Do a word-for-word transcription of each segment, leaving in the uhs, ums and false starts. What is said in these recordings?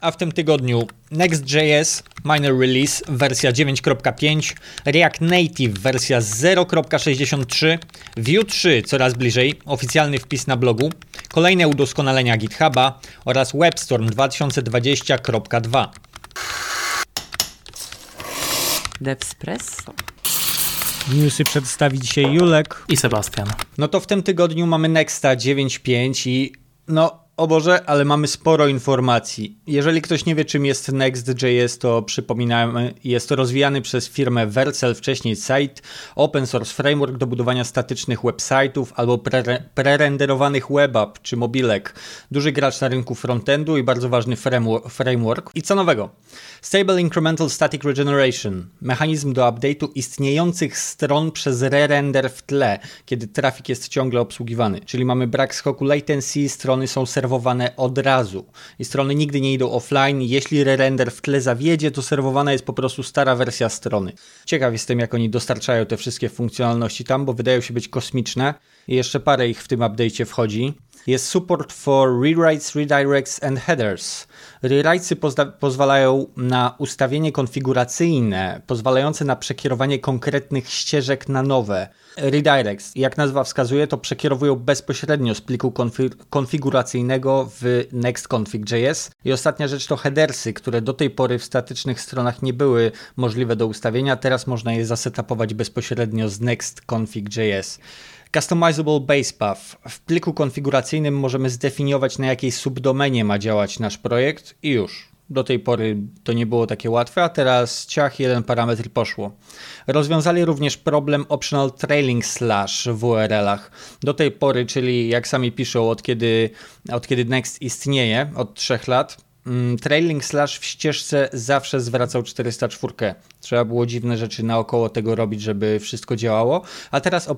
A w tym tygodniu Next.js minor release wersja dziewięć kropka pięć, React Native wersja zero kropka sześćdziesiąt trzy, Vue trzy coraz bliżej, oficjalny wpis na blogu, kolejne udoskonalenia GitHuba oraz WebStorm dwa tysiące dwadzieścia kropka dwa. DevSpresso. Newsy przedstawi dzisiaj Julek i Sebastian. No to w tym tygodniu mamy Nexta dziewięć kropka pięć i no... O Boże, ale mamy sporo informacji. Jeżeli ktoś nie wie, czym jest Next.js, to przypominamy, jest to rozwijany przez firmę Vercel, wcześniej Site, open source framework do budowania statycznych website'ów albo pre- prerenderowanych web app czy mobilek. Duży gracz na rynku frontendu i bardzo ważny framework. I co nowego? Stable Incremental Static Regeneration. Mechanizm do update'u istniejących stron przez re-render w tle, kiedy trafik jest ciągle obsługiwany. Czyli mamy brak skoku latency, strony są serwowane od razu i strony nigdy nie idą offline. Jeśli re-render w tle zawiedzie, to serwowana jest po prostu stara wersja strony. Ciekaw jestem, jak oni dostarczają te wszystkie funkcjonalności tam, bo wydają się być kosmiczne i jeszcze parę ich w tym update'cie wchodzi. Jest support for rewrites, redirects and headers. Rewritesy pozda- pozwalają na ustawienie konfiguracyjne, pozwalające na przekierowanie konkretnych ścieżek na nowe. Redirects, jak nazwa wskazuje, to przekierowują bezpośrednio z pliku konfi- konfiguracyjnego w NextConfig.js. I ostatnia rzecz to headersy, które do tej pory w statycznych stronach nie były możliwe do ustawienia. Teraz można je zasetapować bezpośrednio z NextConfig.js. Customizable base path. W pliku konfiguracyjnym możemy zdefiniować, na jakiej subdomenie ma działać nasz projekt i już. Do tej pory to nie było takie łatwe, a teraz ciach, jeden parametr poszło. Rozwiązali również problem optional trailing slash w U R L-ach. Do tej pory, czyli jak sami piszą, od kiedy, od kiedy Next istnieje, od trzech lat, trailing slash w ścieżce zawsze zwracał czterysta cztery. Trzeba było dziwne rzeczy naokoło tego robić, żeby wszystko działało, a teraz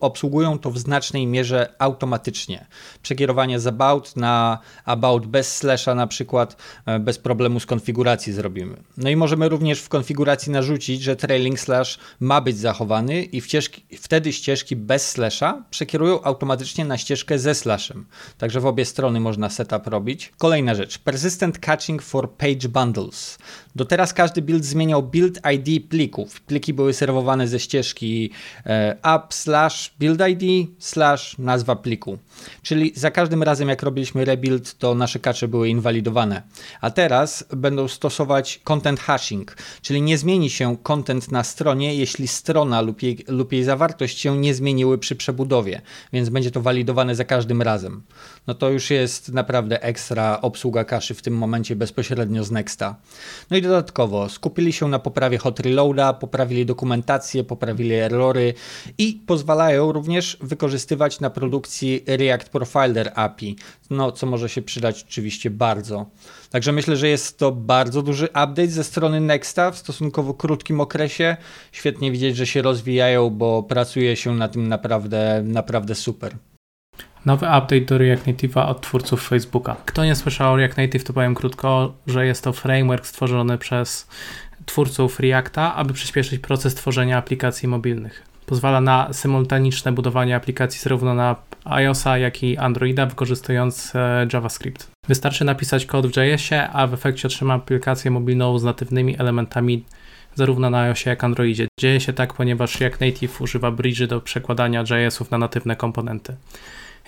obsługują to w znacznej mierze automatycznie. Przekierowanie z about na about bez slasha na przykład bez problemu z konfiguracji zrobimy. No i możemy również w konfiguracji narzucić, że trailing slash ma być zachowany i ścieżki, wtedy ścieżki bez slasha przekierują automatycznie na ścieżkę ze slashem. Także w obie strony można setup robić. Kolejna rzecz. Persistent Catching for Page Bundles. Doteraz każdy build zmieniał build I D plików. Pliki były serwowane ze ścieżki app slash build I D slash nazwa pliku. Czyli za każdym razem jak robiliśmy rebuild, to nasze cache były inwalidowane. A teraz będą stosować content hashing, czyli nie zmieni się content na stronie, jeśli strona lub jej, lub jej zawartość się nie zmieniły przy przebudowie, więc będzie to walidowane za każdym razem. No to już jest naprawdę ekstra obsługa cache w tym momencie bezpośrednio z Nexta. No i dodatkowo skupili się na poprawie hot reloada, poprawili dokumentację, poprawili errory i pozwalają również wykorzystywać na produkcji React Profiler A P I, no co może się przydać oczywiście bardzo. Także myślę, że jest to bardzo duży update ze strony Nexta w stosunkowo krótkim okresie. Świetnie widzieć, że się rozwijają, bo pracuje się na tym naprawdę, naprawdę super. Nowy update do React Native'a od twórców Facebooka. Kto nie słyszał o React Native, to powiem krótko, że jest to framework stworzony przez twórców Reacta, aby przyspieszyć proces tworzenia aplikacji mobilnych. Pozwala na symultaniczne budowanie aplikacji zarówno na iOS-a, jak i Androida, wykorzystując JavaScript. Wystarczy napisać kod w dżejesie, a w efekcie otrzyma aplikację mobilną z natywnymi elementami zarówno na iOSie, jak i Androidzie. Dzieje się tak, ponieważ React Native używa bridge'y do przekładania dżejesów na natywne komponenty.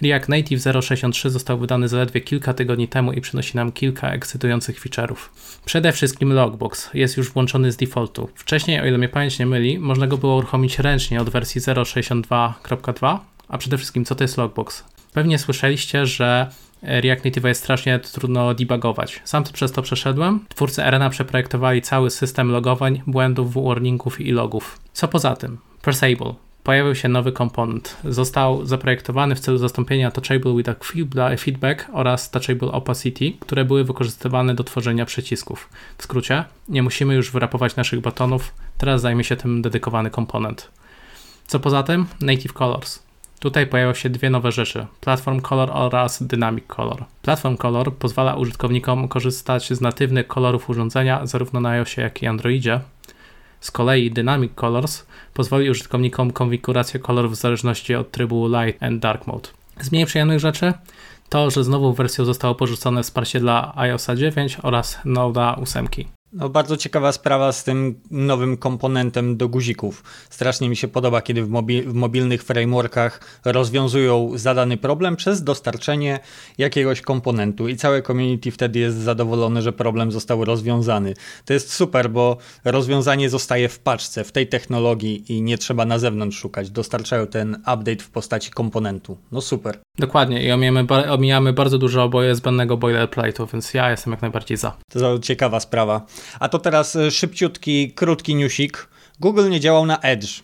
React Native zero sześćdziesiąt trzy został wydany zaledwie kilka tygodni temu i przynosi nam kilka ekscytujących feature'ów. Przede wszystkim Logbox jest już włączony z defaultu. Wcześniej, o ile mnie pamięć nie myli, można go było uruchomić ręcznie od wersji zero sześćdziesiąt dwa kropka dwa, a przede wszystkim co to jest Logbox? Pewnie słyszeliście, że React Native'a jest strasznie trudno debugować. Sam przez to przeszedłem. Twórcy Arena przeprojektowali cały system logowań, błędów, warningów i logów. Co poza tym? Pressable. Pojawił się nowy komponent. Został zaprojektowany w celu zastąpienia TouchableWithoutFeedback oraz TouchableOpacity, które były wykorzystywane do tworzenia przycisków. W skrócie, nie musimy już wyrapować naszych batonów, teraz zajmie się tym dedykowany komponent. Co poza tym? Native Colors. Tutaj pojawią się dwie nowe rzeczy, Platform Color oraz Dynamic Color. Platform Color pozwala użytkownikom korzystać z natywnych kolorów urządzenia zarówno na iOSie, jak i Androidzie. Z kolei Dynamic Colors pozwoli użytkownikom konfigurację kolorów w zależności od trybu Light and Dark Mode. Z mniej przyjemnych rzeczy to, że z nową wersją zostało porzucone wsparcie dla iOS dziewięć oraz Node'a osiem. No, bardzo ciekawa sprawa z tym nowym komponentem do guzików. Strasznie mi się podoba, kiedy w, mobi- w mobilnych frameworkach rozwiązują zadany problem przez dostarczenie jakiegoś komponentu i całe community wtedy jest zadowolone, że problem został rozwiązany. To jest super, bo rozwiązanie zostaje w paczce, w tej technologii i nie trzeba na zewnątrz szukać. Dostarczają ten update w postaci komponentu. No super. Dokładnie i omijamy, omijamy bardzo dużo oboje zbędnego boilerplate'u, więc ja jestem jak najbardziej za. To ciekawa sprawa. A to teraz szybciutki, krótki newsik. Google nie działał na Edge.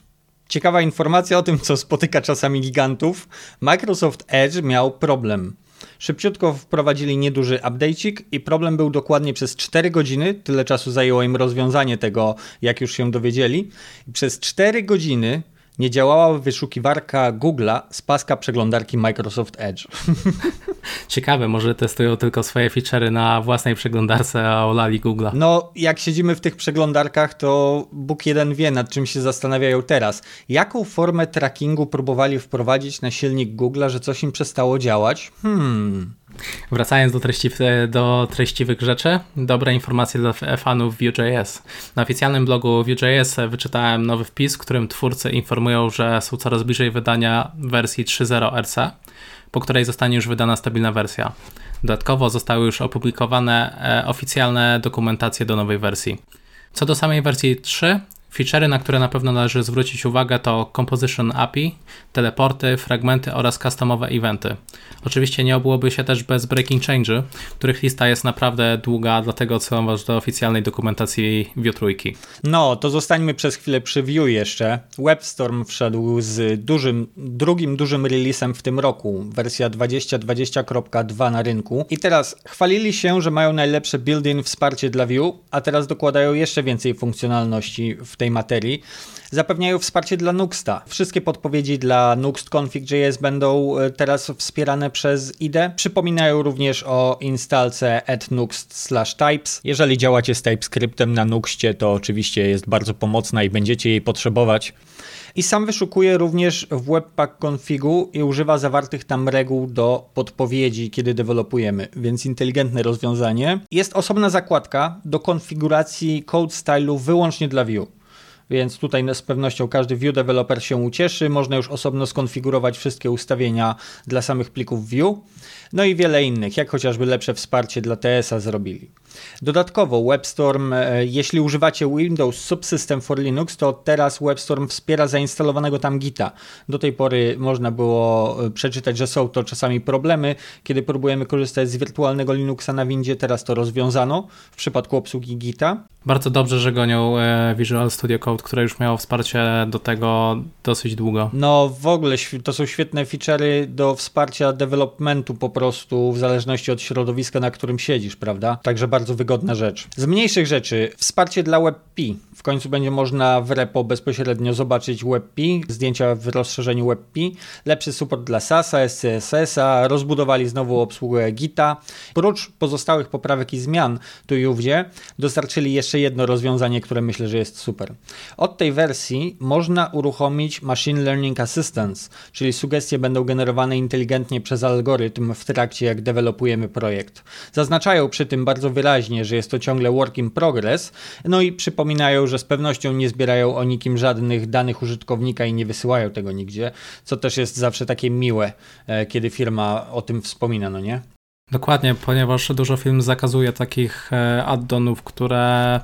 Ciekawa informacja o tym, co spotyka czasami gigantów. Microsoft Edge miał problem. Szybciutko wprowadzili nieduży update'ik i problem był dokładnie przez cztery godziny. Tyle czasu zajęło im rozwiązanie tego, jak już się dowiedzieli. Przez cztery godziny nie działała wyszukiwarka Google'a z paska przeglądarki Microsoft Edge. Ciekawe, może testują tylko swoje feature'y na własnej przeglądarce, a olali Google'a. No, jak siedzimy w tych przeglądarkach, to Bóg jeden wie, nad czym się zastanawiają teraz. Jaką formę trackingu próbowali wprowadzić na silnik Google'a, że coś im przestało działać? Hmm... Wracając do, treści, do treściwych rzeczy, dobre informacje dla fanów Vue.js. Na oficjalnym blogu Vue.js wyczytałem nowy wpis, w którym twórcy informują, że są coraz bliżej wydania wersji trzy zero R C, po której zostanie już wydana stabilna wersja. Dodatkowo zostały już opublikowane oficjalne dokumentacje do nowej wersji. Co do samej wersji trzy, feature'y, na które na pewno należy zwrócić uwagę, to Composition A P I, teleporty, fragmenty oraz customowe eventy. Oczywiście nie obyłoby się też bez breaking change'y, których lista jest naprawdę długa, dlatego odsyłam was do oficjalnej dokumentacji Vue trójki. No, to zostańmy przez chwilę przy Vue jeszcze. WebStorm wszedł z dużym, drugim dużym release'em w tym roku, wersja dwadzieścia dwadzieścia kropka dwa na rynku. I teraz chwalili się, że mają najlepsze build-in wsparcie dla Vue, a teraz dokładają jeszcze więcej funkcjonalności w tej materii. Zapewniają wsparcie dla Nuxta. Wszystkie podpowiedzi dla NextConfig.js będą teraz wspierane przez I D E. Przypominają również o instalce at nuxt slash types. Jeżeli działacie z TypeScriptem na Nuxcie, to oczywiście jest bardzo pomocna i będziecie jej potrzebować. I sam wyszukuje również w Webpack Configu i używa zawartych tam reguł do podpowiedzi, kiedy dewelopujemy, więc inteligentne rozwiązanie. Jest osobna zakładka do konfiguracji code stylu wyłącznie dla Vue. Więc tutaj z pewnością każdy Vue developer się ucieszy. Można już osobno skonfigurować wszystkie ustawienia dla samych plików Vue. No i wiele innych, jak chociażby lepsze wsparcie dla T S a zrobili. Dodatkowo WebStorm, jeśli używacie Windows Subsystem for Linux, to teraz WebStorm wspiera zainstalowanego tam Gita. Do tej pory można było przeczytać, że są to czasami problemy, kiedy próbujemy korzystać z wirtualnego Linuxa na windzie. Teraz to rozwiązano w przypadku obsługi Gita. Bardzo dobrze, że gonią Visual Studio Code, które już miało wsparcie do tego dosyć długo. No w ogóle to są świetne feature'y do wsparcia developmentu po prostu w zależności od środowiska, na którym siedzisz, prawda? Także bardzo wygodna rzecz. Z mniejszych rzeczy wsparcie dla WebP. W końcu będzie można w repo bezpośrednio zobaczyć WebP, zdjęcia w rozszerzeniu WebP, lepszy support dla S A S-a, S C S S-a, rozbudowali znowu obsługę Gita. Prócz pozostałych poprawek i zmian tu i ówdzie dostarczyli jeszcze jedno rozwiązanie, które myślę, że jest super. Od tej wersji można uruchomić Machine Learning Assistance, czyli sugestie będą generowane inteligentnie przez algorytm w trakcie, jak dewelopujemy projekt. Zaznaczają przy tym bardzo wyraźnie, że jest to ciągle work in progress, no i przypominają, że z pewnością nie zbierają o nikim żadnych danych użytkownika i nie wysyłają tego nigdzie, co też jest zawsze takie miłe, kiedy firma o tym wspomina, no nie? Dokładnie, ponieważ dużo firm zakazuje takich add-onów, które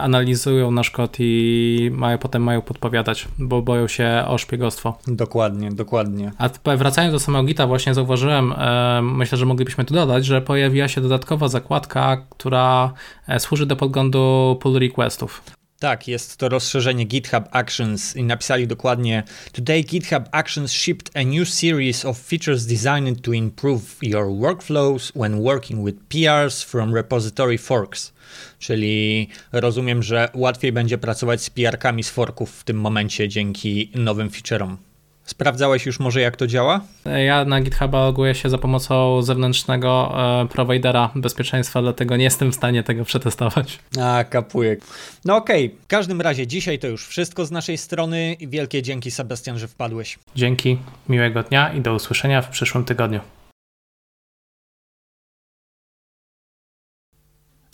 analizują nasz kod i mają, potem mają podpowiadać, bo boją się o szpiegostwo. Dokładnie, dokładnie. A wracając do samego Gita, właśnie zauważyłem, myślę, że moglibyśmy tu dodać, że pojawiła się dodatkowa zakładka, która służy do podglądu pull requestów. Tak, jest to rozszerzenie GitHub Actions i napisali dokładnie Today GitHub Actions shipped a new series of features designed to improve your workflows when working with P Rs from repository forks. Czyli rozumiem, że łatwiej będzie pracować z P R-kami z forków w tym momencie dzięki nowym feature'om. Sprawdzałeś już może, jak to działa? Ja na GitHuba loguję się za pomocą zewnętrznego e, prowajdera bezpieczeństwa, dlatego nie jestem w stanie tego przetestować. A, kapuję. No okej, okay. W każdym razie dzisiaj to już wszystko z naszej strony. Wielkie dzięki, Sebastian, że wpadłeś. Dzięki, miłego dnia i do usłyszenia w przyszłym tygodniu.